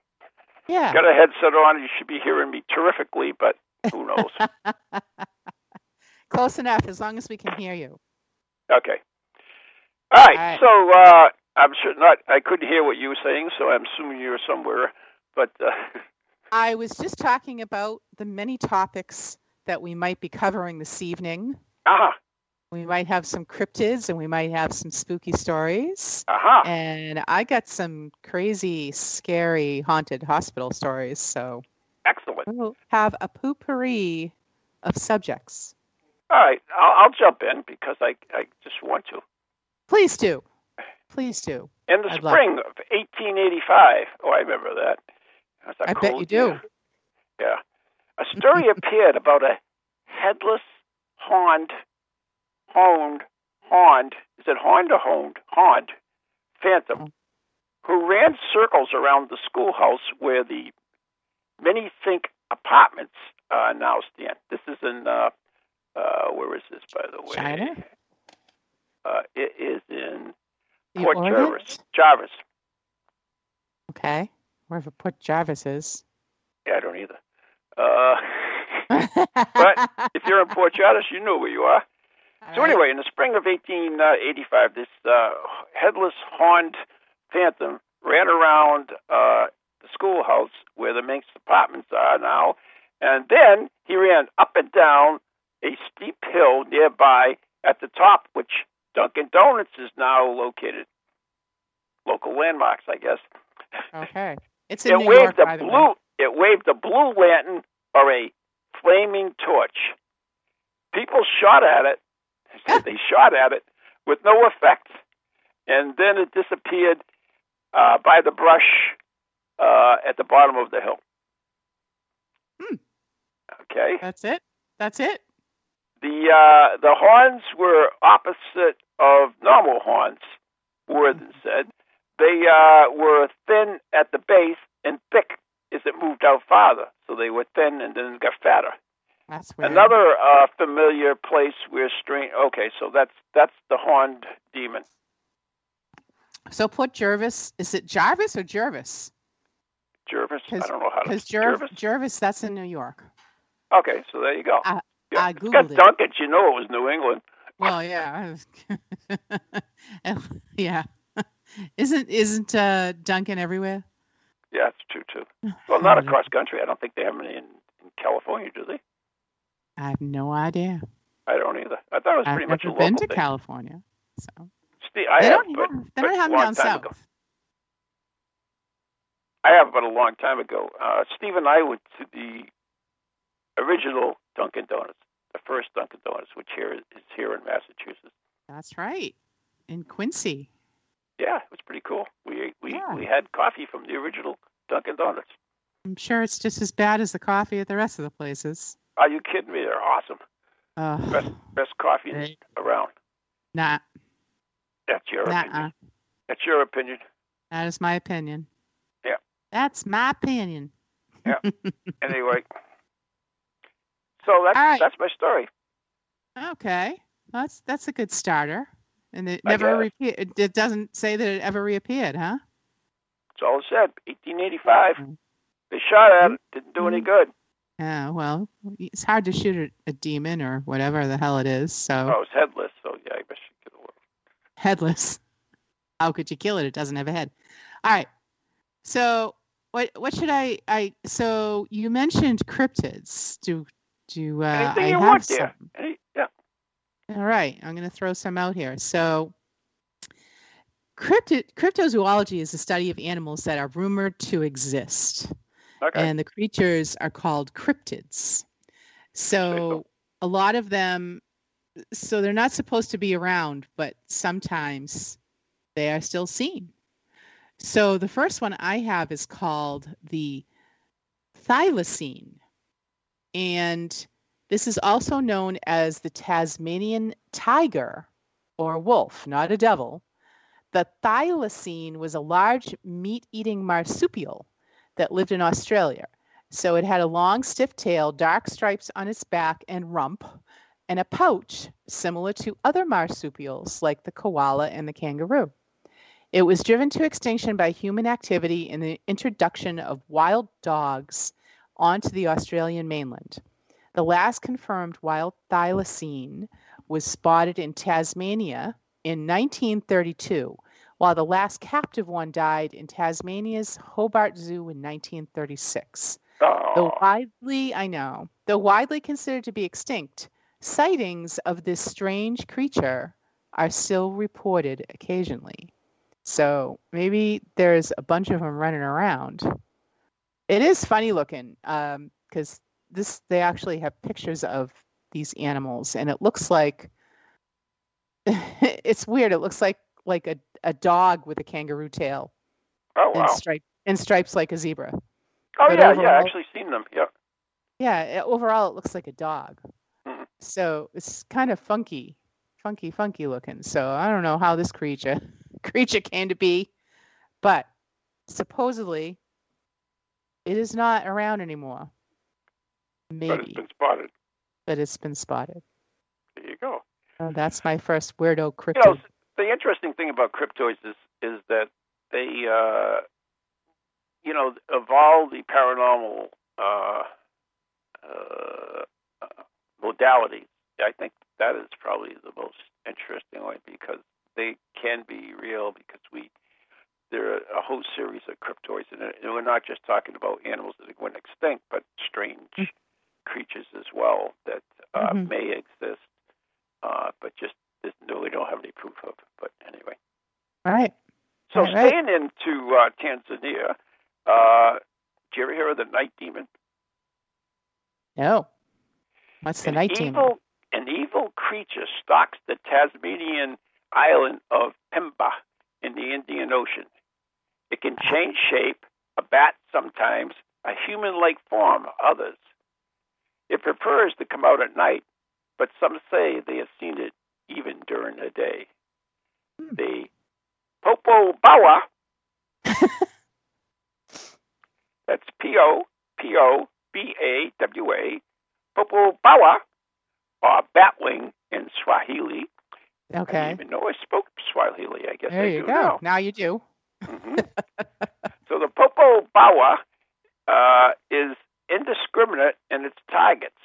Yeah. Got a headset on. You should be hearing me terrifically, but who knows? Close enough, as long as we can hear you. Okay. All right, so I'm sure I couldn't hear what you were saying, so I'm assuming you were somewhere. But I was just talking about the many topics that we might be covering this evening. We might have some cryptids and we might have some spooky stories. Aha. And I got some crazy, scary, haunted hospital stories. So excellent. We'll have a potpourri of subjects. All right. I'll jump in because I just want to. Please do. Please do. In the spring of 1885. Oh, I remember that. I bet you do. Yeah. A story appeared about a headless hound. Is it hound or hound? Hound. Phantom. Who ran circles around the schoolhouse where the many think apartments are now stand. This is in, where is this, by the way? China? It is in Port Jervis. Okay. Wherever Port Jervis is. Yeah, I don't either. But if you're in Port Jervis, you know where you are. So anyway, in the spring of 1885, this headless horned phantom ran around the schoolhouse where the Minx apartments are now, and then he ran up and down a steep hill nearby, at the top which Dunkin' Donuts is now located. Local landmarks, I guess. Okay. It's in New York, by the way. It waved a blue lantern or a flaming torch. People shot at it. They shot at it with no effect, and then it disappeared by the brush at the bottom of the hill. Hmm. Okay. That's it. The horns were opposite of normal horns, Worden said. They were thin at the base and thick as it moved out farther, so they were thin and then got fatter. That's weird. Another familiar place where strange. Okay, so that's the horned demon. So Port Jervis, is it Jarvis or Jervis? Jervis, I don't know how to. Because Jervis, that's in New York. Okay, so there you go. I googled it. Duncan, you know, it was New England. Well, yeah, yeah. Isn't Duncan everywhere? Yeah, it's true too. Well, not across country. I don't think they have any in California, do they? I have no idea. I don't either. I thought it was pretty much a local thing. I've never been to California, so they don't have down south. I have, but a long time ago. Steve and I went to the original Dunkin' Donuts, the first Dunkin' Donuts, which is here in Massachusetts. That's right, in Quincy. Yeah, it was pretty cool. We had coffee from the original Dunkin' Donuts. I'm sure it's just as bad as the coffee at the rest of the places. Are you kidding me? They're awesome. Best coffee around. Nah. That's your opinion. That's your opinion. That is my opinion. Yeah. That's my opinion. Yeah. Anyway. So that's my story. Okay. That's a good starter. And it never repeated. It doesn't say that it ever reappeared, huh? That's all it said. 1885. Mm-hmm. They shot at it. Didn't do any good. Yeah, well, it's hard to shoot a demon or whatever the hell it is. So. Oh, it's headless, so yeah, I guess you could work. Headless. How could you kill it? It doesn't have a head. All right. So what should I? So you mentioned cryptids. Do anything I you have want some? There. Yeah. All right, I'm going to throw some out here. So cryptozoology is the study of animals that are rumored to exist. Okay. And the creatures are called cryptids. So a lot of them, so they're not supposed to be around, but sometimes they are still seen. So the first one I have is called the thylacine. And this is also known as the Tasmanian tiger or wolf, not a devil. The thylacine was a large meat-eating marsupial that lived in Australia. So it had a long, stiff tail, dark stripes on its back and rump, and a pouch similar to other marsupials like the koala and the kangaroo. It was driven to extinction by human activity and the introduction of wild dogs onto the Australian mainland. The last confirmed wild thylacine was spotted in Tasmania in 1932. While the last captive one died in Tasmania's Hobart Zoo in 1936. Oh. Though widely considered to be extinct, Sightings of this strange creature are still reported occasionally. So maybe there's a bunch of them running around. It is funny looking because they actually have pictures of these animals, and it looks like it's weird. It looks like a dog with a kangaroo tail. Oh, wow. And stripes like a zebra. Oh, but yeah, overall, yeah, I've actually seen them, yeah. Yeah, overall it looks like a dog. Mm-hmm. So it's kind of funky looking. So I don't know how this creature came to be, but supposedly it is not around anymore. Maybe. But it's been spotted. There you go. Oh, that's my first weirdo cryptid. You know, the interesting thing about cryptoids is that they, you know, of all the paranormal modalities, I think that is probably the most interesting one because they can be real because there are a whole series of cryptoids, and we're not just talking about animals that went extinct, but strange creatures as well that may exist, but just we don't have any proof of it. But anyway. All right. So staying into Tanzania, did you ever hear of the Night Demon? No. What's the Night Demon? An evil creature stalks the Tasmanian island of Pemba in the Indian Ocean. It can change shape, a bat sometimes, a human-like form, others. It prefers to come out at night, but some say they have seen it even during the day. The Popo Bawa, that's P-O-P-O-B-A-W-A, Popo Bawa, or Batwing in Swahili. Okay. I didn't even know I spoke Swahili, I guess. There you go. Now you do. Mm-hmm. So the Popo Bawa is indiscriminate in its targets.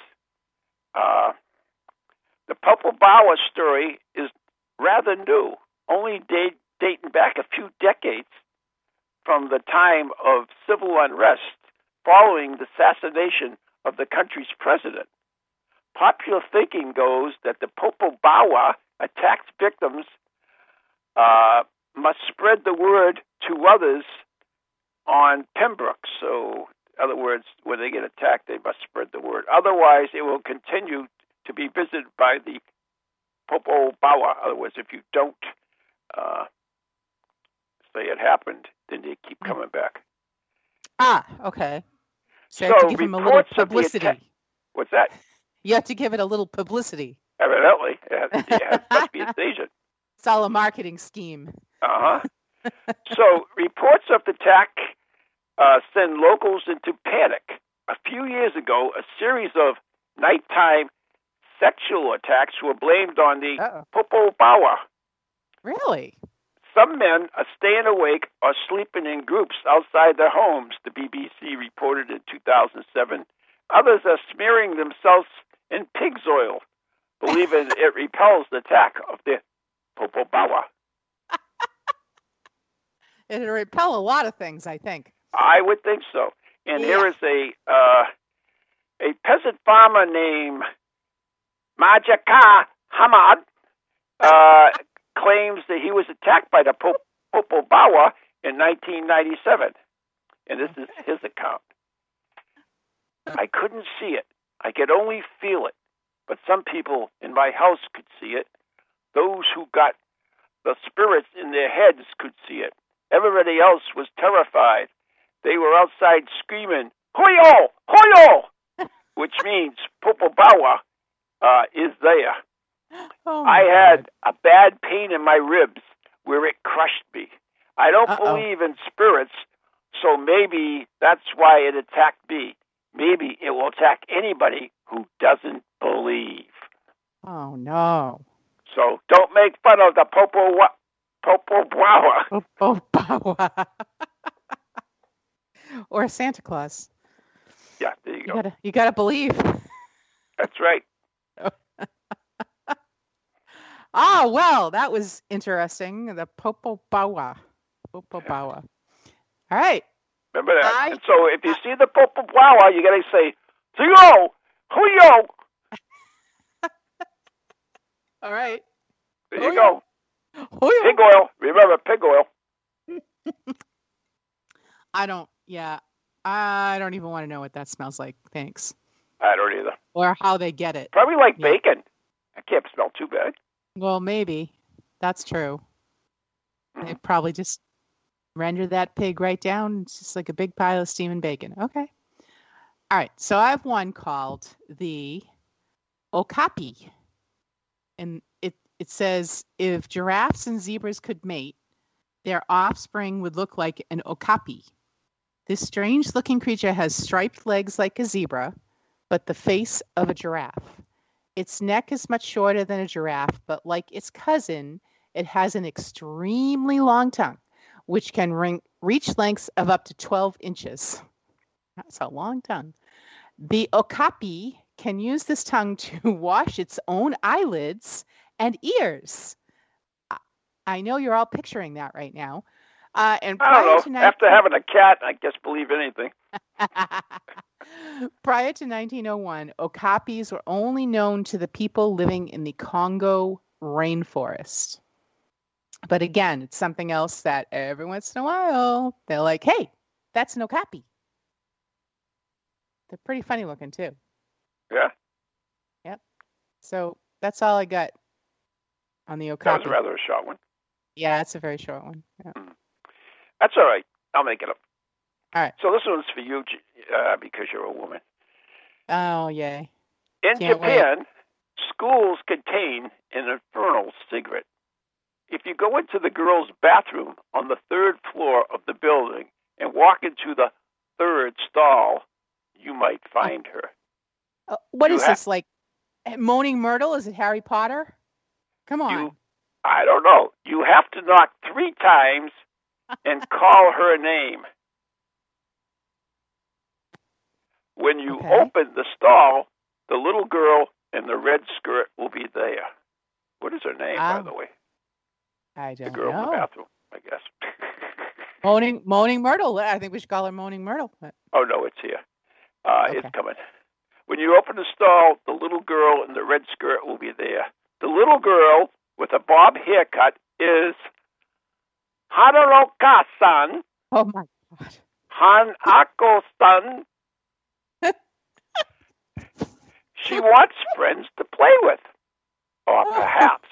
The Popo Bawa story is rather new, only dating back a few decades from the time of civil unrest following the assassination of the country's president. Popular thinking goes that the Popo Bawa attacked victims must spread the word to others on Pembroke. So, in other words, when they get attacked, they must spread the word. Otherwise, it will continue to be visited by the Popo Bawa. In other words, if you don't say it happened, then they keep coming back. Ah, okay. So you have to give them a little publicity. What's that? You have to give it a little publicity. Evidently. It must be its agent. It's all a marketing scheme. Uh-huh. So reports of the attack send locals into panic. A few years ago, a series of nighttime sexual attacks were blamed on the Popo Bawa. Really? Some men are staying awake or sleeping in groups outside their homes, the BBC reported in 2007. Others are smearing themselves in pig's oil, believing it repels the attack of the Popo Bawa. It'll repel a lot of things, I think. I would think so. And here is a peasant farmer named Majaka Hamad claims that he was attacked by the Popo Bawa in 1997. And this is his account. I couldn't see it. I could only feel it. But some people in my house could see it. Those who got the spirits in their heads could see it. Everybody else was terrified. They were outside screaming, "Hoyo! Hoyo!" which means Popo Bawa is there. Oh, I had a bad pain in my ribs where it crushed me. I don't believe in spirits, so maybe that's why it attacked me. Maybe it will attack anybody who doesn't believe. Oh, no. So don't make fun of the Popo Bawa. Popo Bawa. Or Santa Claus. Yeah, there you go. You gotta believe. That's right. Ah, well, that was interesting. The Popo Bawa. Popo Bawa. All right. Remember that. And so if you see the Popo Bawa, you got to say, "Huyo, Huyo." All right. There you go. Oil. Pig oil. Remember, pig oil. I don't even want to know what that smells like. Thanks. I don't either. Or how they get it. Probably like bacon. I can't smell too bad. Well, maybe. That's true. Mm-hmm. They probably just render that pig right down. It's just like a big pile of steaming bacon. Okay. All right. So I have one called the Okapi. And it says, if giraffes and zebras could mate, their offspring would look like an okapi. This strange-looking creature has striped legs like a zebra, but the face of a giraffe. Its neck is much shorter than a giraffe, but like its cousin, it has an extremely long tongue, which can reach lengths of up to 12 inches. That's a long tongue. The okapi can use this tongue to wash its own eyelids and ears. I know you're all picturing that right now. And I don't know. After having a cat, I guess believe anything. Prior to 1901, okapis were only known to the people living in the Congo rainforest. But again, it's something else that every once in a while, they're like, hey, that's an okapi. They're pretty funny looking, too. Yeah. Yep. So that's all I got on the okapi. That was rather a short one. Yeah, it's a very short one. Yeah. That's all right. I'll make it up. All right. So this one's for you because you're a woman. Oh, yay. In Japan, schools contain an infernal secret. If you go into the girls' bathroom on the third floor of the building and walk into the third stall, you might find her. What is this, like Moaning Myrtle? Is it Harry Potter? Come on. I don't know. You have to knock 3 times and call her name. When you open the stall, the little girl in the red skirt will be there. What is her name, by the way? I don't know. The girl in the bathroom, I guess. Moaning Myrtle. I think we should call her Moaning Myrtle. But... Oh, no, it's here. It's coming. When you open the stall, the little girl in the red skirt will be there. The little girl with a bob haircut is... Hanako-san. Oh, my God. Hanako-san. She wants friends to play with. Or perhaps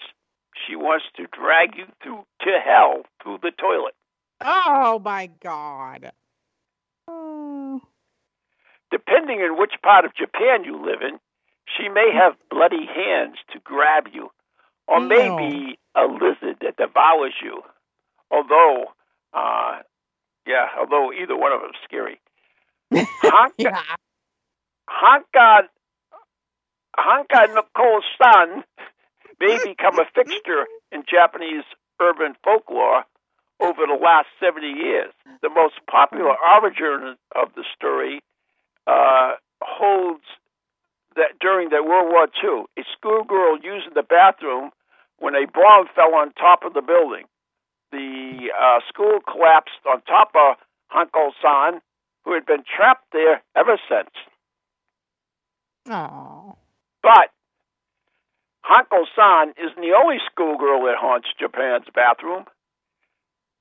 she wants to drag you to hell through the toilet. Oh, my God. Depending on which part of Japan you live in, she may have bloody hands to grab you. Or maybe a lizard that devours you. Although either one of them is scary. Hanako-san may become a fixture in Japanese urban folklore over the last 70 years. The most popular origin of the story holds that during the World War II, a schoolgirl used the bathroom when a bomb fell on top of the building. The school collapsed on top of Hanako-san, who had been trapped there ever since. Aww. But Hanako-san isn't the only schoolgirl that haunts Japan's bathroom.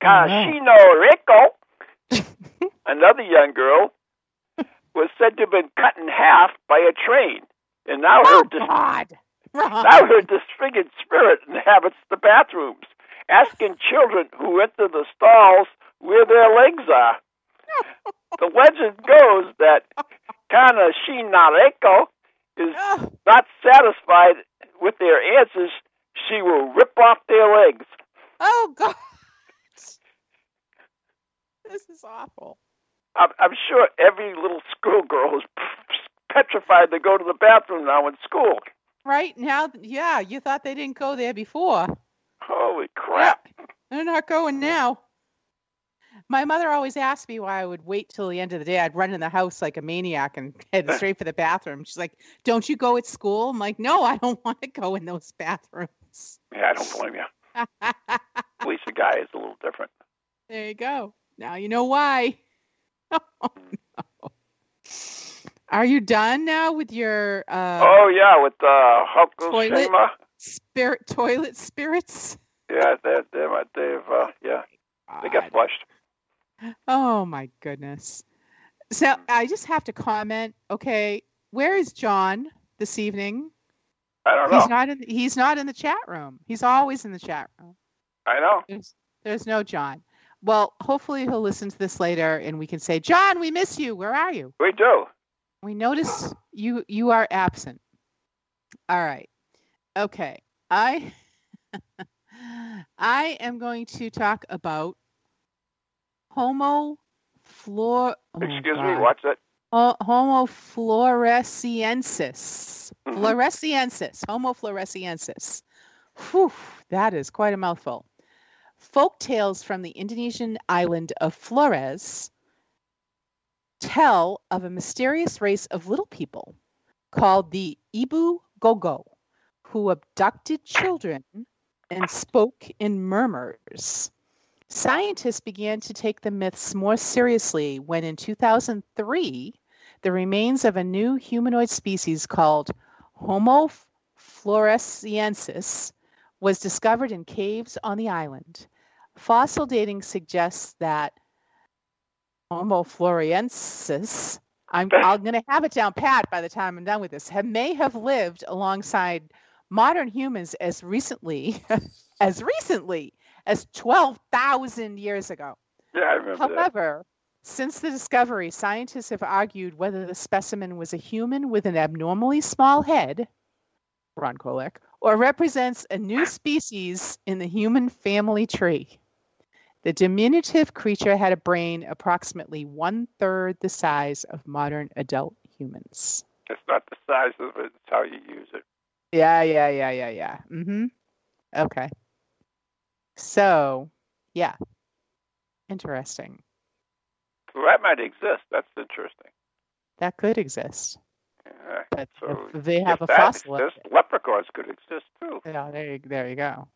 Kashino Reiko, another young girl, was said to have been cut in half by a train. And now her disfigured spirit inhabits the bathrooms, asking children who enter the stalls where their legs are. The legend goes that Kanashinareko is not satisfied with their answers. She will rip off their legs. Oh, God. This is awful. I'm sure every little schoolgirl is petrified to go to the bathroom now in school. Right now, yeah, you thought they didn't go there before. Holy crap. Yeah, they're not going now. My mother always asked me why I would wait till the end of the day. I'd run in the house like a maniac and head straight for the bathroom. She's like, don't you go at school? I'm like, no, I don't want to go in those bathrooms. Yeah, I don't blame you. At least the guy is a little different. There you go. Now you know why. Oh, no. Are you done now with your... Oh, yeah, with Hokushima. Spirit toilet spirits. Yeah, they got flushed. Oh my goodness! So I just have to comment. Okay, where is John this evening? I don't know. He's not in the chat room. He's always in the chat room. I know. There's no John. Well, hopefully he'll listen to this later, and we can say, John, we miss you. Where are you? We do. We notice you are absent. All right. Okay. I am going to talk about Homo flor. Excuse me. What's that? Homo Floresiensis. Floresiensis. Homo Floresiensis. Whew, that is quite a mouthful. Folk tales from the Indonesian island of Flores tell of a mysterious race of little people called the Ibu Gogo, who abducted children and spoke in murmurs. Scientists began to take the myths more seriously when in 2003, the remains of a new humanoid species called Homo Floresiensis was discovered in caves on the island. Fossil dating suggests that Homo floresiensis, I'm going to have it down pat by the time I'm done with this, may have lived alongside modern humans as recently as 12,000 years ago. Yeah, I remember However, that. Since the discovery, scientists have argued whether the specimen was a human with an abnormally small head, Ron Kolick, or represents a new species in the human family tree. The diminutive creature had a brain approximately 1/3 the size of modern adult humans. It's not the size of it, it's how you use it. Yeah. Mm-hmm. Okay. So, yeah. Interesting. Well, that might exist. That's interesting. That could exist. Yeah. But so if they have a fossil. Leprechauns could exist too. Yeah, there you go.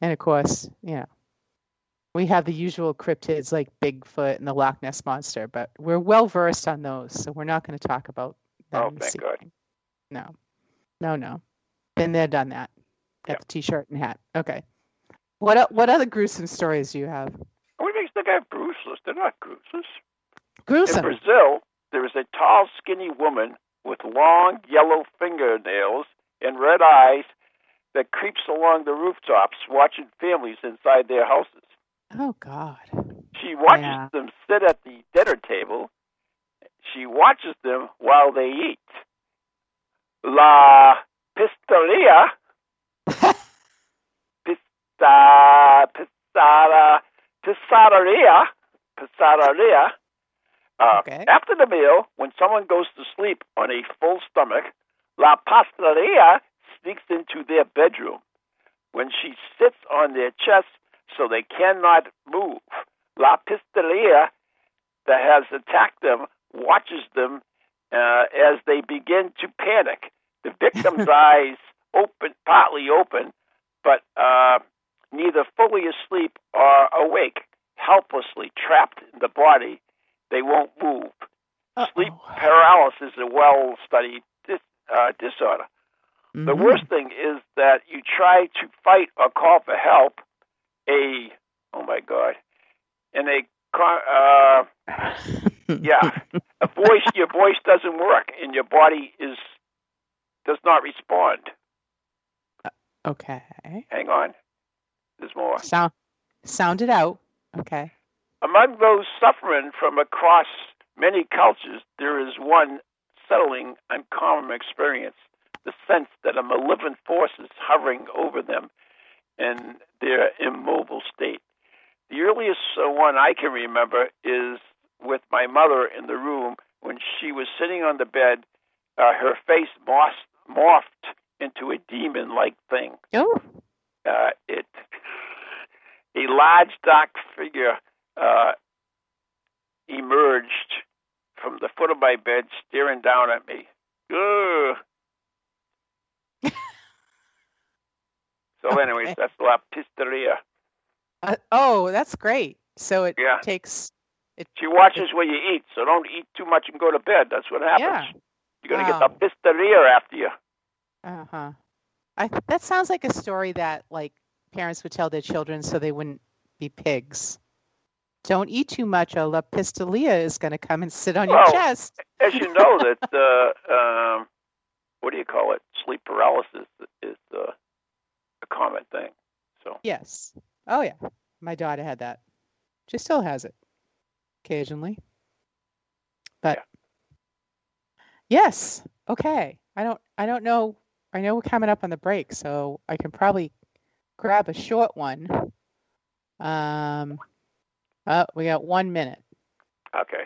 And of course, you know, we have the usual cryptids like Bigfoot and the Loch Ness Monster, but we're well versed on those, so we're not going to talk about them. Oh, thank God. No. Been there, done that. Got the T-shirt and hat. Okay. What other gruesome stories do you have? What makes the guy gruesome? They're not gruesome. Gruesome. In Brazil, there is a tall, skinny woman with long, yellow fingernails and red eyes that creeps along the rooftops watching families inside their houses. Oh, God. She watches them sit at the dinner table. She watches them while they eat. La Pisteria. Pizzaria. Okay. After the meal, when someone goes to sleep on a full stomach, La Pisteria sneaks into their bedroom. When she sits on their chest so they cannot move, La Pisteria that has attacked them watches them as they begin to panic. The victim's eyes partly open, but neither fully asleep or awake, helplessly trapped in the body. They won't move. Uh-oh. Sleep paralysis is a well-studied disorder. Mm-hmm. The worst thing is that you try to fight or call for help. Your voice doesn't work, and your body does not respond. Okay. Hang on. There's more. Sound it out. Okay. Among those suffering from across many cultures, there is one settling uncommon experience, the sense that a malevolent force is hovering over them in their immobile state. The earliest one I can remember is with my mother in the room when she was sitting on the bed, her face morphed into a demon-like thing. Oh. A large, dark figure emerged from the foot of my bed, staring down at me. So anyways, okay. That's La Pisteria. That's great. So it takes... She watches where you eat, so don't eat too much and go to bed. That's what happens. Yeah. You're going to get La Pisteria after you. Uh-huh. That sounds like a story that like parents would tell their children so they wouldn't be pigs. Don't eat too much, or La Pisteria is going to come and sit on your chest. As you know, that what do you call it? Sleep paralysis is a common thing. So yes, oh yeah, my daughter had that. She still has it occasionally, but yes, okay. I don't know. I know we're coming up on the break, so I can probably grab a short one. We got 1 minute. Okay.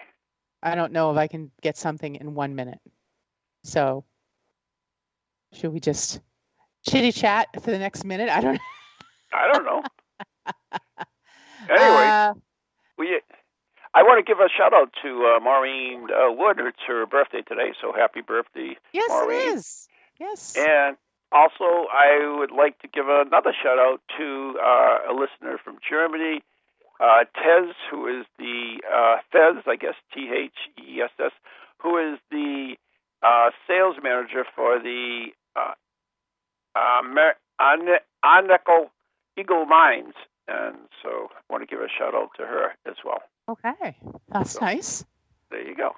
I don't know if I can get something in 1 minute. So should we just chitty chat for the next minute? I don't know. Anyway, I want to give a shout out to Maureen Wood. It's her birthday today, so happy birthday, yes, Maureen. Yes, it is. Yes. And also, I would like to give another shout out to a listener from Germany, Tez, who is the Thez, I guess, T-H-E-S-S, who is the sales manager for the Hanako Eagle Mines. And so I want to give a shout out to her as well. Okay. That's nice. There you go.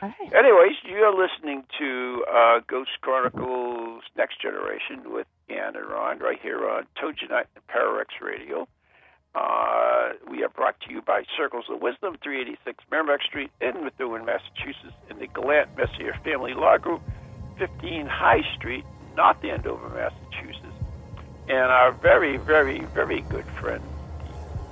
All right. Anyways, you're listening to Ghost Chronicles Next Generation with Ann and Ron right here on Toginet and Para-X Radio. We are brought to you by Circles of Wisdom, 386 Merrimack Street in Methuen, Massachusetts, and the Gallant Messier Family Law Group, 15 High Street, North Andover, Massachusetts. And our very, very, very good friend,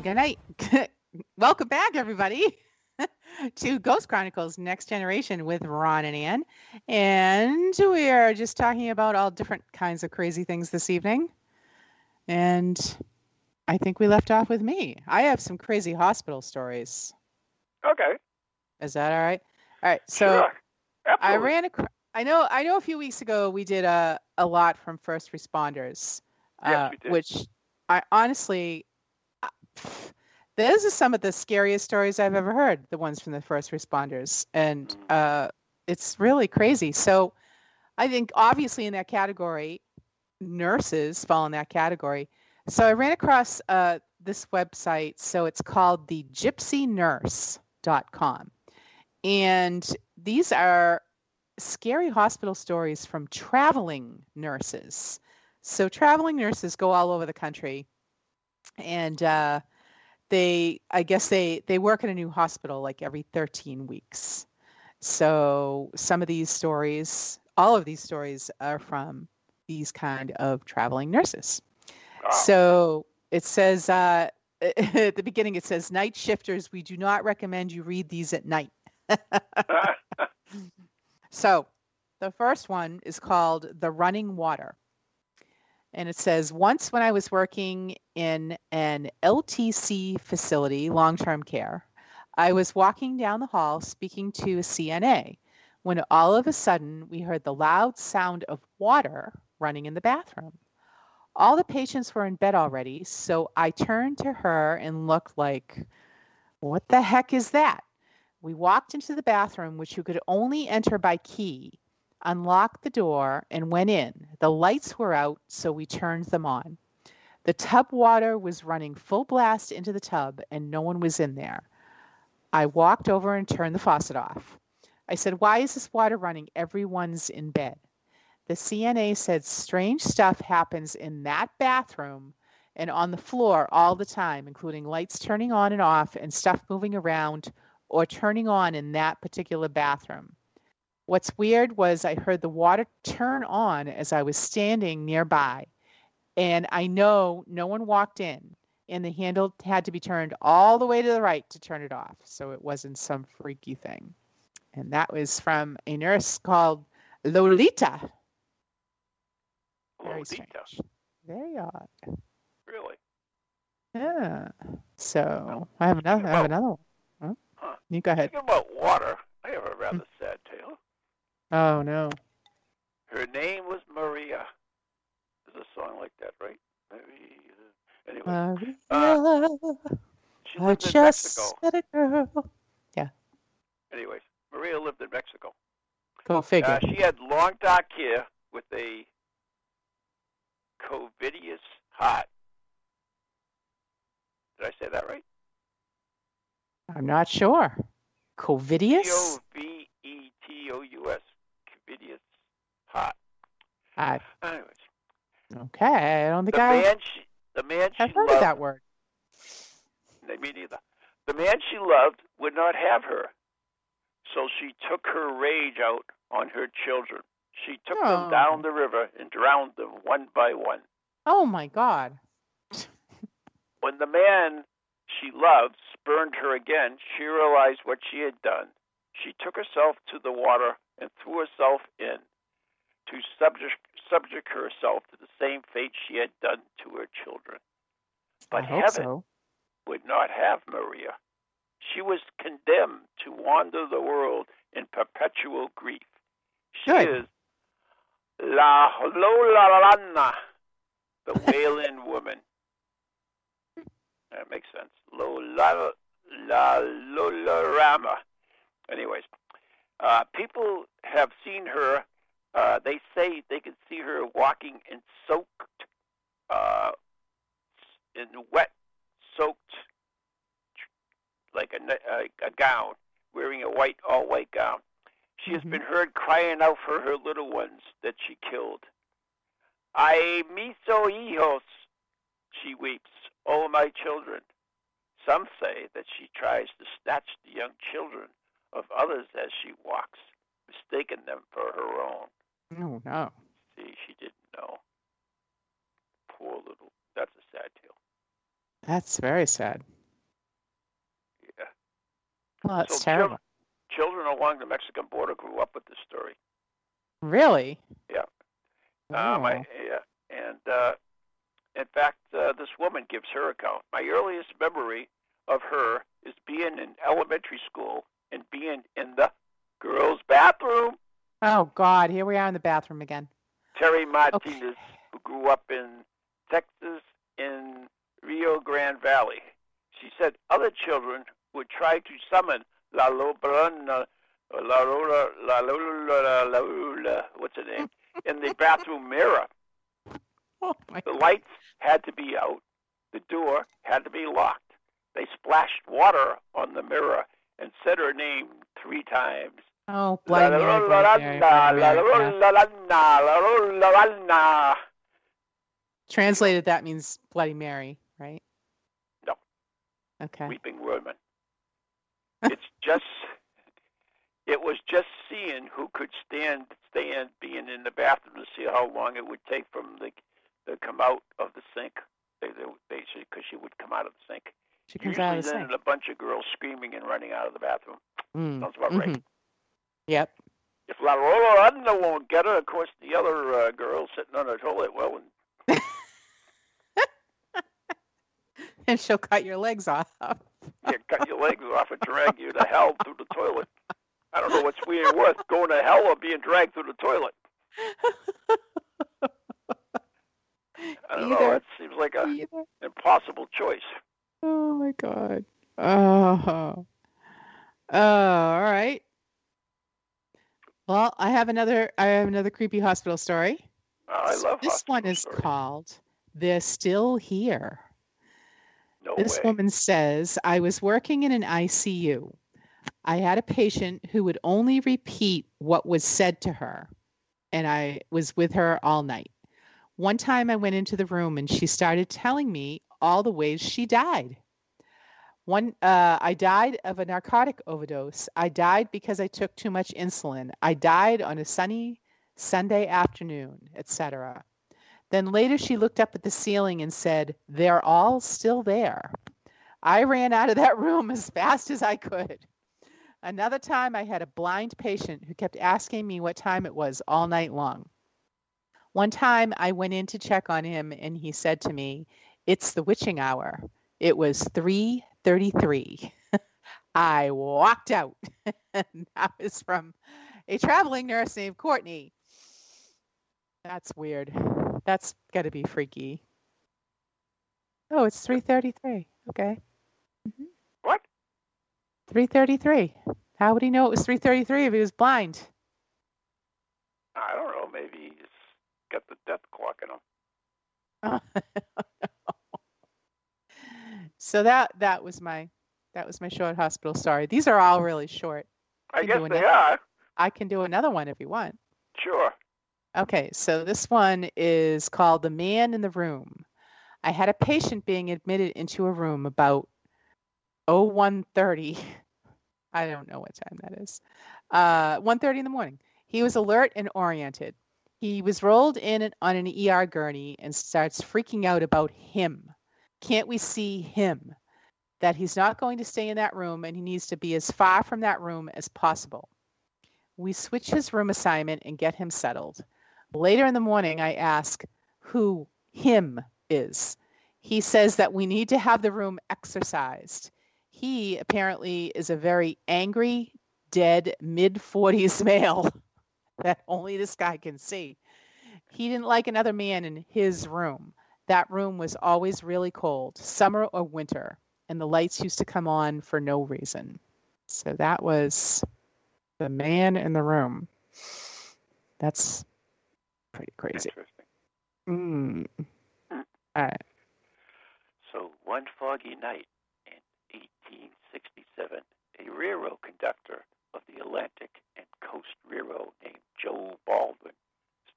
Good night. Welcome back, everybody, to Ghost Chronicles Next Generation with Ron and Ann. And we are just talking about all different kinds of crazy things this evening. And I think we left off with me. I have some crazy hospital stories. Okay. Is that all right? All right. So sure. I ran across, I know a few weeks ago we did a lot from first responders, yes, we did. Which I honestly... This is some of the scariest stories I've ever heard, the ones from the first responders. And it's really crazy. So I think obviously in that category, nurses fall in that category. So I ran across this website. So it's called the gypsynurse.com. And these are scary hospital stories from traveling nurses. So traveling nurses go all over the country. And they work in a new hospital like every 13 weeks. So some of these stories, all of these stories are from these kind of traveling nurses. Wow. So it says at the beginning it says, night shifters, we do not recommend you read these at night. So the first one is called The Running Water. And it says, once when I was working in an LTC facility, long-term care, I was walking down the hall speaking to a CNA when all of a sudden we heard the loud sound of water running in the bathroom. All the patients were in bed already, so I turned to her and looked like, what the heck is that? We walked into the bathroom, which you could only enter by key, unlocked the door, and went in. The lights were out, so we turned them on. The tub water was running full blast into the tub, and no one was in there. I walked over and turned the faucet off. I said, why is this water running? Everyone's in bed. The CNA said strange stuff happens in that bathroom and on the floor all the time, including lights turning on and off and stuff moving around or turning on in that particular bathroom. What's weird was I heard the water turn on as I was standing nearby, and I know no one walked in, and the handle had to be turned all the way to the right to turn it off, so it wasn't some freaky thing. And that was from a nurse called Lolita. Very strange. Very odd. Really? Yeah. So I have another. I have another one. Huh? Huh. You go ahead. Speaking about water, I have a rather sad tale. Oh no. Her name was Maria. There's a song like that, right? Maybe. Anyway. She lived in Mexico. Met a girl. Yeah. Anyways, Maria lived in Mexico. Go figure. She had long dark hair with a covidious heart. Did I say that right? I'm not sure. Covidious? C-O-V-E-T-O-U-S. Covidious heart. Anyways. Okay, I don't think I've heard of that word. Me neither. The man she loved would not have her, so she took her rage out on her children. She took them down the river and drowned them one by one. Oh, my God. When the man she loved spurned her again, she realized what she had done. She took herself to the water and threw herself in to subject herself to the same fate she had done to her children. But heaven would not have Maria. She was condemned to wander the world in perpetual grief. She is La Lolalana, the Wailing Woman. That makes sense. Lolarama. Anyways, people have seen her. They say they can see her walking in wet, soaked, like a gown, wearing all white gown. She has been heard crying out for her little ones that she killed. Ay, mis hijos, she weeps, oh, my children. Some say that she tries to snatch the young children of others as she walks, mistaking them for her own. Oh, no. See, she didn't know. Poor little, that's a sad tale. That's very sad. Yeah. Well, that's terrible. Children along the Mexican border grew up with this story. Really? Yeah. In fact, this woman gives her account. My earliest memory of her is being in elementary school and being in the girls' bathroom. Oh, God. Here we are in the bathroom again. Terry Martinez, who grew up in Texas in Rio Grande Valley. She said other children would try to summon what's her name? In the bathroom mirror. Oh, the lights had to be out. The door had to be locked. They splashed water on the mirror and said her name 3 times. Oh, Bloody Mary. Translated, that means Bloody Mary, right? No. Okay. Weeping woman. It was just seeing who could stand being in the bathroom to see how long it would take for them to come out of the sink. They basically, because she would come out of the sink. She comes out of the sink. A bunch of girls screaming and running out of the bathroom. Sounds about right. Yep. If La Rola Adna won't get her, of course, the other girl sitting on her toilet will. And... and she'll cut your legs off. Yeah, cut your legs off and drag you to hell through the toilet. I don't know what's weird worth, going to hell or being dragged through the toilet. I don't know. It seems like an impossible choice. Oh, my God. Oh. Oh, all right. Well, I have another creepy hospital story. Oh, I love this one is stories. Called They're Still Here. No this way. Woman says, I was working in an ICU. I had a patient who would only repeat what was said to her, and I was with her all night. One time I went into the room, and she started telling me all the ways she died. I died of a narcotic overdose. I died because I took too much insulin. I died on a sunny Sunday afternoon, etc. Then later she looked up at the ceiling and said, they're all still there. I ran out of that room as fast as I could. Another time I had a blind patient who kept asking me what time it was all night long. One time I went in to check on him and he said to me, it's the witching hour. It was 3:33. I walked out. That was from a traveling nurse named Courtney. That's weird. That's got to be freaky. Oh, it's 3:33. Okay. Mm-hmm. What? 3:33. How would he know it was 3:33 if he was blind? I don't know. Maybe he's got the death clock in him. So that was my short hospital story. These are all really short. I guess they are. I can do another one if you want. Sure. Okay, so this one is called The Man in the Room. I had a patient being admitted into a room about 01:30. I don't know what time that is. 1:30 in the morning. He was alert and oriented. He was rolled in on an ER gurney and starts freaking out about him. Can't we see him? That he's not going to stay in that room and he needs to be as far from that room as possible. We switch his room assignment and get him settled. Later in the morning, I ask who him is. He says that we need to have the room exercised. He apparently is a very angry, dead, mid-40s male that only this guy can see. He didn't like another man in his room. That room was always really cold, summer or winter, and the lights used to come on for no reason. So that was The Man in the Room. That's pretty crazy. Interesting. All right. So one foggy night in 1867, a railroad conductor of the Atlantic and Coast Railroad named Joe Baldwin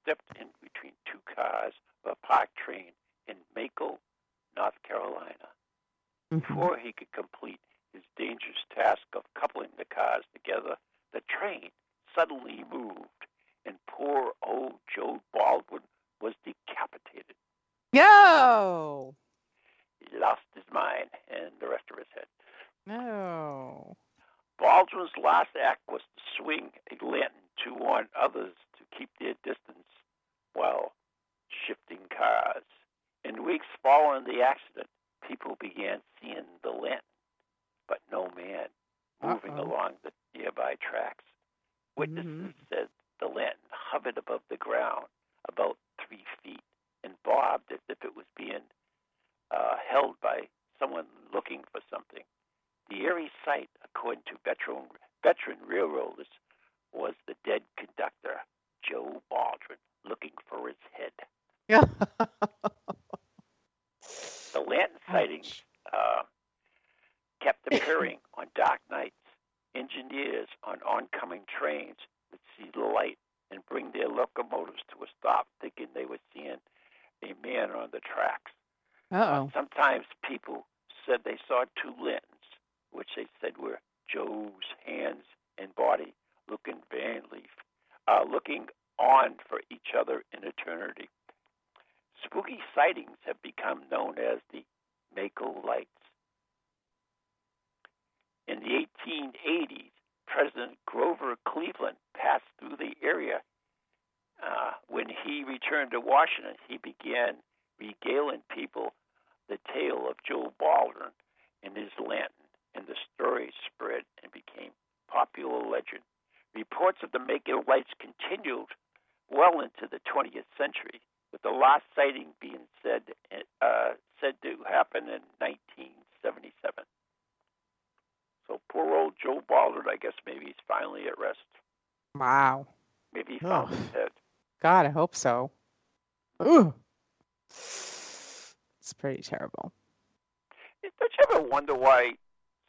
stepped in between two cars of a parked train in Maco, North Carolina. Before he could complete his dangerous task of coupling the cars together, the train suddenly moved, and poor old Joe Baldwin was decapitated. Yo! He lost his mind, and the rest of his head. No. Baldwin's last act was to swing a lantern to warn others to keep their distance while shifting cars. In weeks following the accident, people began seeing the lantern, but no man moving along the nearby tracks. Witnesses said the lantern hovered above the ground about 3 feet and bobbed as if it was being held by someone looking for something. The eerie sight, according to veteran railroaders, was the dead conductor, Joe Baldwin, looking for his head. Yeah. The lantern sightings kept appearing on dark nights. Engineers on oncoming trains would see the light and bring their locomotives to a stop, thinking they were seeing a man on the tracks. Sometimes people said they saw two lanterns, which they said were Joe's hands and body looking vainly, looking on for each other in eternity. Spooky sightings have become known as the Maco Lights. In the 1880s, President Grover Cleveland passed through the area. When he returned to Washington, he began regaling people the tale of Joe Baldwin and his lantern, and the story spread and became popular legend. Reports of the Maco Lights continued well into the 20th century, with the last sighting being said to happen in 1977. So poor old Joe Baldwin, I guess maybe he's finally at rest. Wow. Maybe he found his head. God, I hope so. Ooh. It's pretty terrible. Don't you ever wonder why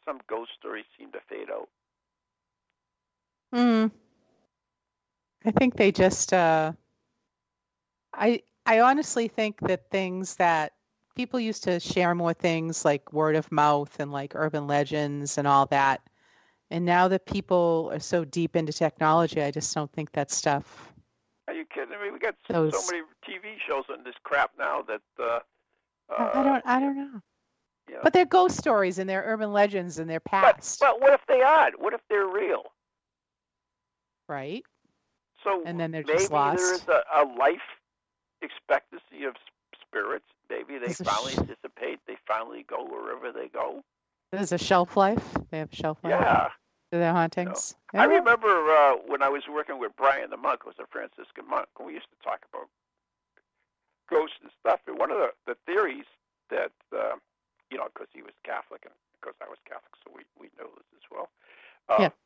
some ghost stories seem to fade out? I think they just, I honestly think that things that people used to share more, things like word of mouth and like urban legends and all that. And now that people are so deep into technology, I just don't think that stuff. Are you kidding? I mean, we got so many TV shows on this crap now that. I don't know. You know. But they're ghost stories and they're urban legends and they're past. But what if they are? What if they're real? Right. So and then they're just lost. Maybe there is a life expectancy of spirits. Maybe they finally dissipate. They finally go wherever they go. There's a shelf life. They have a shelf life. Yeah. To their hauntings. No. Yeah. I remember when I was working with Brian the monk, who was a Franciscan monk, and we used to talk about ghosts and stuff. And one of the theories that, because he was Catholic, and of course I was Catholic, so we know this as well,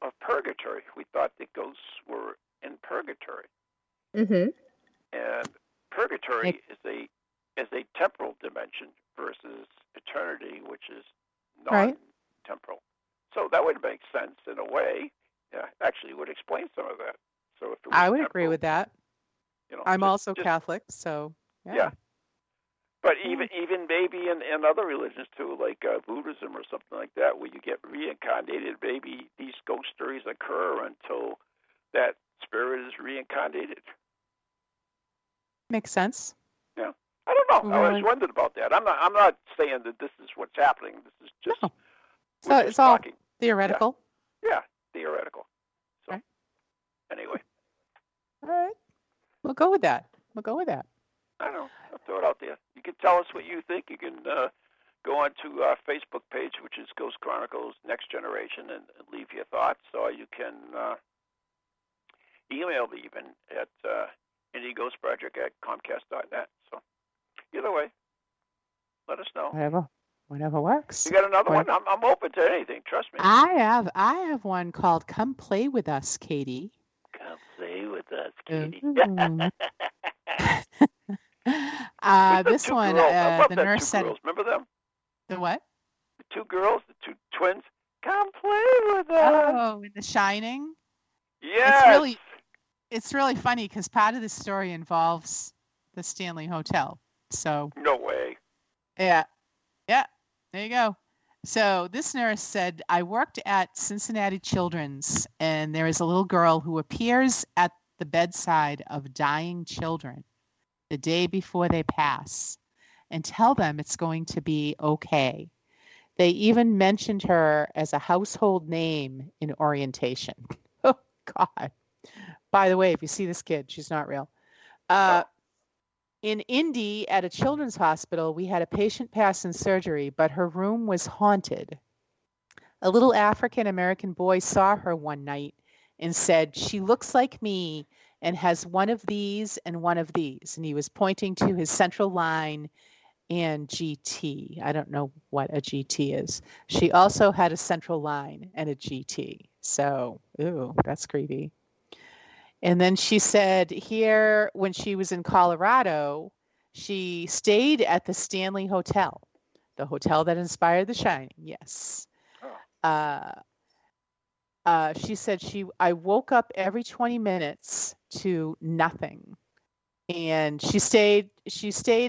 of purgatory. We thought that ghosts were in purgatory. Mm-hmm. And purgatory is a temporal dimension versus eternity, which is non-temporal. Right. So that would make sense in a way. Yeah, actually would explain some of that. So if it was I would agree with that. I'm also Catholic, so yeah. But even maybe in other religions too, like Buddhism or something like that, where you get reincarnated, maybe these ghost stories occur until that spirit is reincarnated. Makes sense. Yeah. I don't know. I was wondering about that. I'm not saying that this is what's happening. This is just so it's all theoretical. Yeah, theoretical. So anyway. All right. We'll go with that. I don't know. I'll throw it out there. You can tell us what you think. You can go on to our Facebook page, which is Ghost Chronicles Next Generation, and leave your thoughts. Or you can email me even at indieghostproject@comcast.net. So either way, let us know. Whatever works. You got another one? I'm open to anything. Trust me. I have one called "Come Play with Us, Katie." Come play with us, Katie. This one, the nurse said. Remember them? The what? The two girls, the two twins. Come play with us. Oh, in The Shining. Yeah. It's really funny because part of the story involves the Stanley Hotel. So. No way. Yeah. There you go. So this nurse said, I worked at Cincinnati Children's, and there is a little girl who appears at the bedside of dying children the day before they pass and tell them it's going to be okay. They even mentioned her as a household name in orientation. Oh, God. By the way, if you see this kid, she's not real. In Indy, at a children's hospital, we had a patient pass in surgery, but her room was haunted. A little African-American boy saw her one night and said, she looks like me and has one of these and one of these. And he was pointing to his central line and GT. I don't know what a GT is. She also had a central line and a GT. So, ooh, that's creepy. And then she said here, when she was in Colorado, she stayed at the Stanley Hotel, the hotel that inspired The Shining. Yes. She said I woke up every 20 minutes to nothing. And she stayed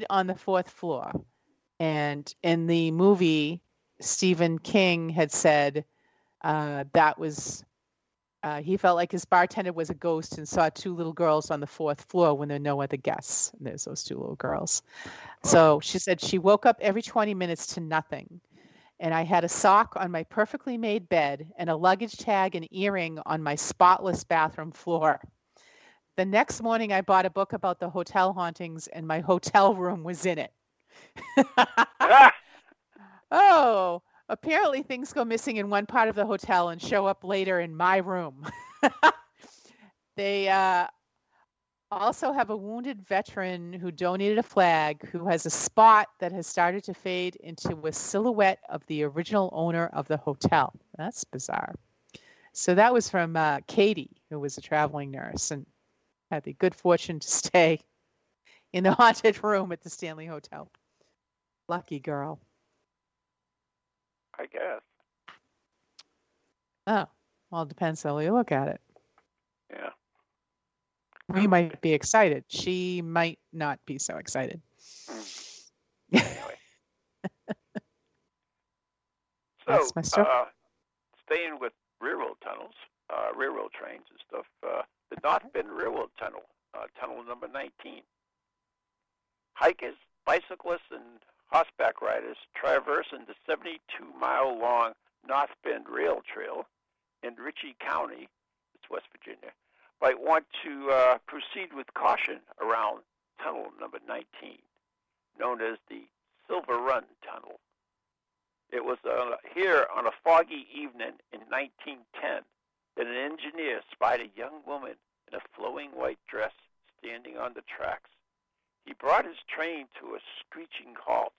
on the fourth floor. And in the movie, Stephen King had said that was He felt like his bartender was a ghost and saw two little girls on the fourth floor when there were no other guests. And there's those two little girls. So she said she woke up every 20 minutes to nothing. And I had a sock on my perfectly made bed and a luggage tag and earring on my spotless bathroom floor. The next morning, I bought a book about the hotel hauntings and my hotel room was in it. Oh, apparently things go missing in one part of the hotel and show up later in my room. They also have a wounded veteran who donated a flag who has a spot that has started to fade into a silhouette of the original owner of the hotel. That's bizarre. So that was from Katie, who was a traveling nurse and had the good fortune to stay in the haunted room at the Stanley Hotel. Lucky girl. I guess. Oh, well, it depends how you look at it. Yeah. We might be excited. She might not be so excited. Anyway. So, staying with railroad tunnels, railroad trains and stuff, the North Bend Railroad Tunnel, tunnel number 19. Hikers, bicyclists, and horseback riders traversing the 72-mile-long North Bend Rail Trail in Ritchie County, it's West Virginia, might want to proceed with caution around tunnel number 19, known as the Silver Run Tunnel. It was here on a foggy evening in 1910 that an engineer spied a young woman in a flowing white dress standing on the tracks. He brought his train to a screeching halt,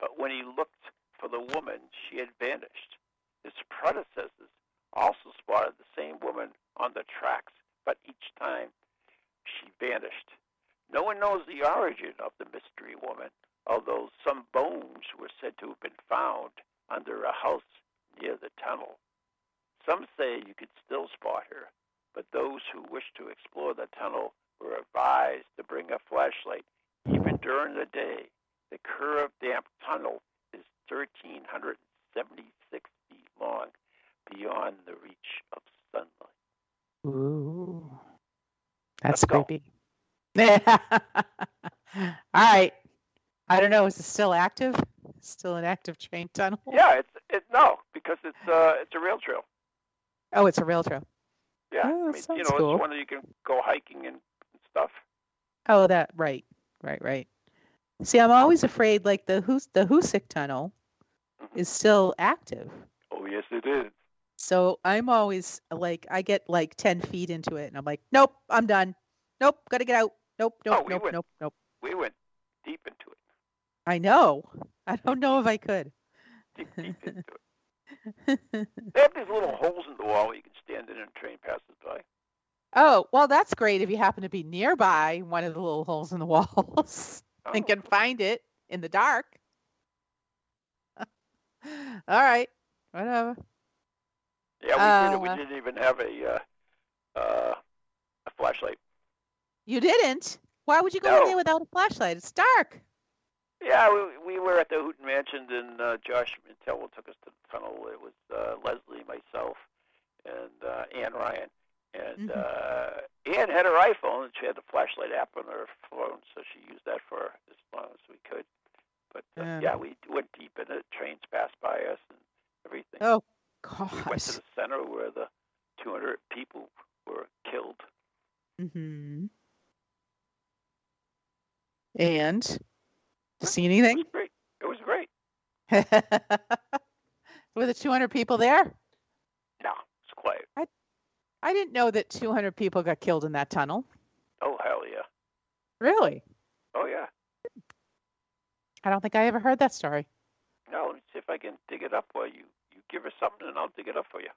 but when he looked for the woman, she had vanished. His predecessors also spotted the same woman on the tracks, but each time she vanished. No one knows the origin of the mystery woman, although some bones were said to have been found under a house near the tunnel. Some say you could still spot her, but those who wish to explore the tunnel were advised to bring a flashlight. Even during the day, the curved, damp tunnel is 1,376 feet long, beyond the reach of sunlight. Ooh, that's creepy. All right. I don't know. Is it still active? Still an active train tunnel? Yeah, it's no, because it's a rail trail. Oh, it's a rail trail. Yeah, oh, I mean, you know, cool. It's one that you can go hiking and stuff. Oh, that right. See, I'm always afraid like the Hoosick Tunnel is still active. Oh yes, it is. So I'm always like, I get like 10 feet into it, and I'm like, nope, I'm done. Nope, got to get out. Nope. We went deep into it. I know. I don't know if I could. Deep into it. They have these little holes in the wall where you can stand in and a train passes by. Oh, well, that's great if you happen to be nearby one of the little holes in the walls and can find it in the dark. All right. Whatever. Yeah, we did it. We didn't even have a flashlight. You didn't? Why would you go in there without a flashlight? It's dark. Yeah, we were at the Hooten Mansion, and Josh Mintel took us to the tunnel. It was Leslie, myself, and Ann Ryan. And Ann had her iPhone, and she had the flashlight app on her phone, so she used that for as long as we could. But, yeah, we went deep in it. Trains passed by us and everything. Oh. Gosh. We went to the center where the 200 people were killed. Mm-hmm. And? See anything? It was great. Were the 200 people there? No, it's quiet. I didn't know that 200 people got killed in that tunnel. Oh, hell yeah. Really? Oh, yeah. I don't think I ever heard that story. No, let me see if I can dig it up while you... Give her something and I'll dig it up for you.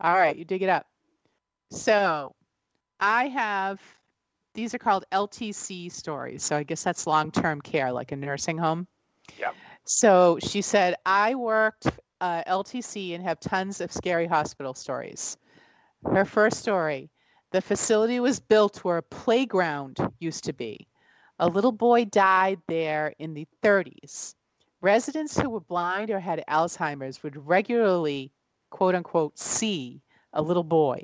All right, you dig it up. So I have, these are called LTC stories. So I guess that's long-term care, like a nursing home. Yeah. So she said, I worked LTC and have tons of scary hospital stories. Her first story, the facility was built where a playground used to be. A little boy died there in the 30s. Residents who were blind or had Alzheimer's would regularly, quote unquote, see a little boy.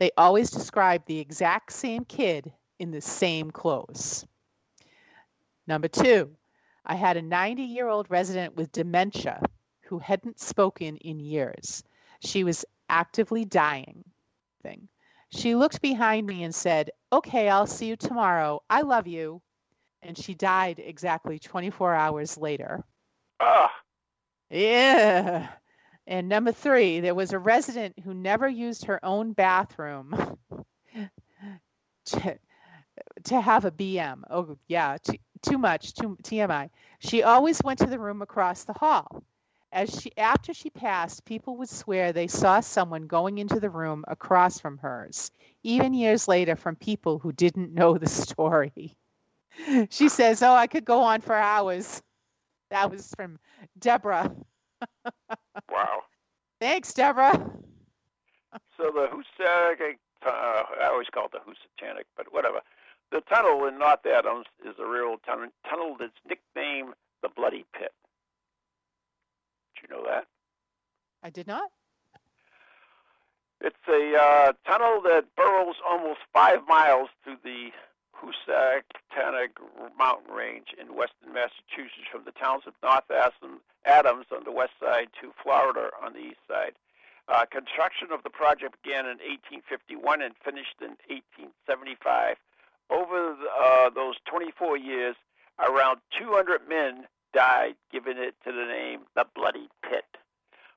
They always describe the exact same kid in the same clothes. Number two, I had a 90-year-old resident with dementia who hadn't spoken in years. She was actively dying. She looked behind me and said, "Okay, I'll see you tomorrow. I love you." And she died exactly 24 hours later. Ah. Yeah. And number three, there was a resident who never used her own bathroom to have a BM. Oh, yeah, too much, TMI. She always went to the room across the hall. After she passed, people would swear they saw someone going into the room across from hers, even years later from people who didn't know the story. She says, "Oh, I could go on for hours." That was from Deborah. Wow. Thanks, Deborah. So the Housatonic, I always call it the Housatonic, but whatever. The tunnel in North Adams is a real tunnel that's nicknamed the Bloody Pit. Did you know that? I did not. It's a tunnel that burrows almost 5 miles through the Housatonic mountain range in western Massachusetts from the towns of North Adams on the west side to Florida on the east side. Construction of the project began in 1851 and finished in 1875. Over those 24 years, around 200 men died, giving it to the name the Bloody Pit.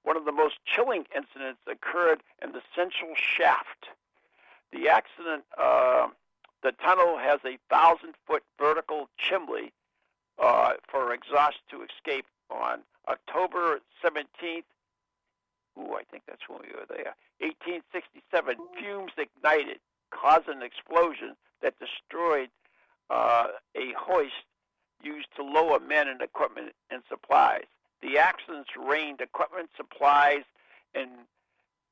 One of the most chilling incidents occurred in the central shaft. The accident... The tunnel has a 1,000-foot vertical chimney for exhaust to escape. On October 17th, I think that's when we were there, 1867, fumes ignited, causing an explosion that destroyed a hoist used to lower men and equipment and supplies. The accidents rained equipment, supplies, and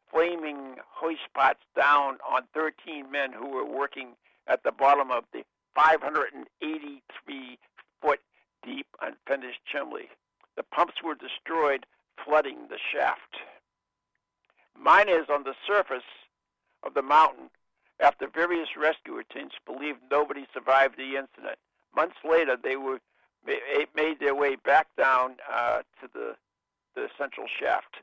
flaming hoist pots down on 13 men who were working at the bottom of the 583-foot deep unfinished chimney. The pumps were destroyed, flooding the shaft. Miners on the surface of the mountain, after various rescue attempts, believed nobody survived the incident. Months later, they made their way back down to the central shaft.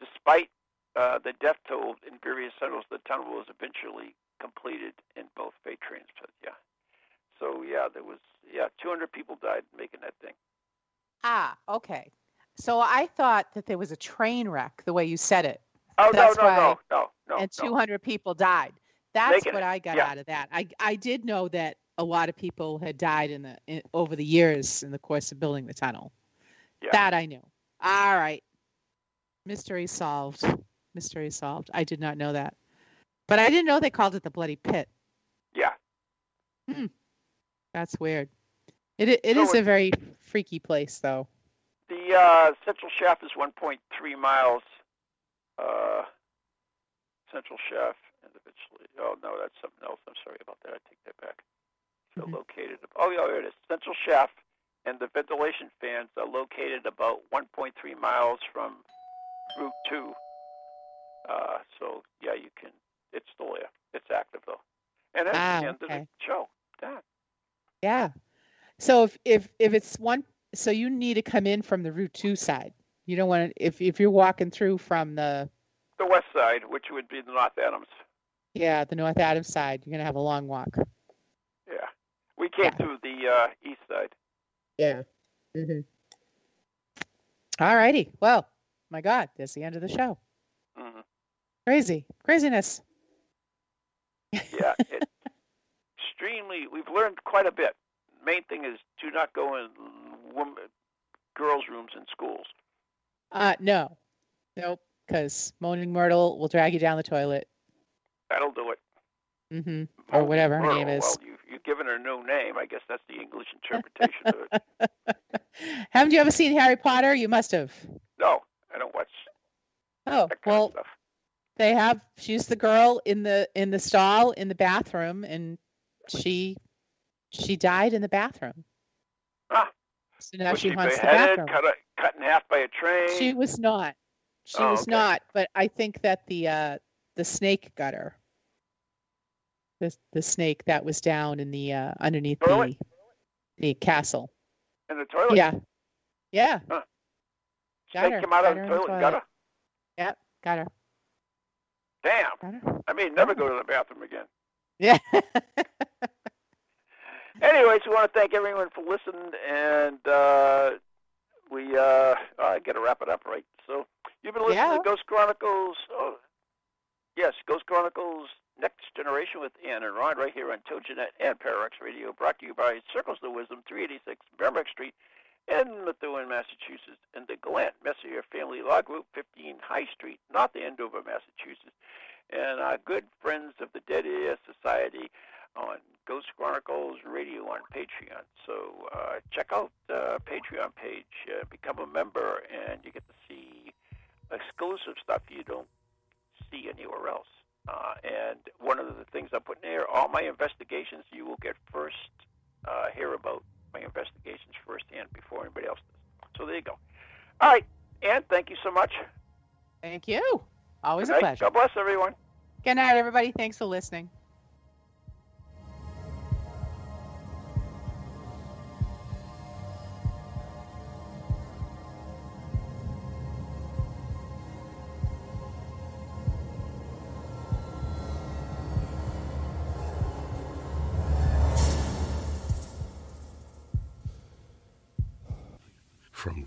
Despite the death toll in various tunnels, the tunnel was eventually completed in both freight trains. So, there was 200 people died making that thing. Ah, okay. So I thought that there was a train wreck, the way you said it. Oh, no. And 200 people died. That's what I got out of that. I did know that a lot of people had died over the years in the course of building the tunnel. Yeah. That I knew. All right. Mystery solved. I did not know that. But I didn't know they called it the Bloody Pit. Yeah. Hmm. That's weird. It is a very freaky place, though. The central shaft is 1.3 miles. Central shaft. And eventually, oh, no, that's something else. I'm sorry about that. I take that back. So located. Oh, yeah, here it is. Central shaft and the ventilation fans are located about 1.3 miles from Route 2. You can. It's still there. It's active though, and that's the end of the show. That. Yeah. So if it's one, so you need to come in from the Route 2 side. You don't want to if you're walking through from the west side, which would be the North Adams. Yeah, the North Adams side. You're gonna have a long walk. Yeah, we came through the east side. Yeah. All righty. Well. My God, that's the end of the show. Mm-hmm. Craziness. Yeah, it's extremely. We've learned quite a bit. Main thing is, do not go in girls' rooms in schools. Nope. Because Moaning Myrtle will drag you down the toilet. That'll do it. Mm-hmm. Or whatever her name is. Well, you've given her no name. I guess that's the English interpretation of it. Haven't you ever seen Harry Potter? You must have. No. I don't watch. Oh, well, stuff. They have. She's the girl in the stall in the bathroom, and she died in the bathroom. Ah. So now she haunts beheaded, the bathroom. Cut in half by a train. She was not. But I think that the the snake gutter. The snake that was down in the underneath the castle. In the toilet. Yeah. Yeah. Huh. Snake came out of the toilet. Gutter. Yep, gutter. Damn. Gutter. I mean, never go to the bathroom again. Yeah. Anyways, we want to thank everyone for listening, and I got to wrap it up, right? So you've been listening to Ghost Chronicles. Oh, yes, Ghost Chronicles Next Generation with Ann and Ron, right here on Toadgenet and Para-X Radio, brought to you by Circles of Wisdom, 386 Merrimack Street in Methuen, Massachusetts, and the Gallant Messier Family Law Group, 15 High Street, North Andover, Massachusetts, and our good friends of the Dead Air Society on Ghost Chronicles Radio on Patreon. So check out the Patreon page, become a member, and you get to see exclusive stuff you don't see anywhere else. And one of the things I put in there, all my investigations, you will get first, hear about my investigations firsthand before anybody else does. So there you go. All right, Ann, thank you so much. Thank you. Always a pleasure. God bless everyone. Good night, everybody. Thanks for listening. From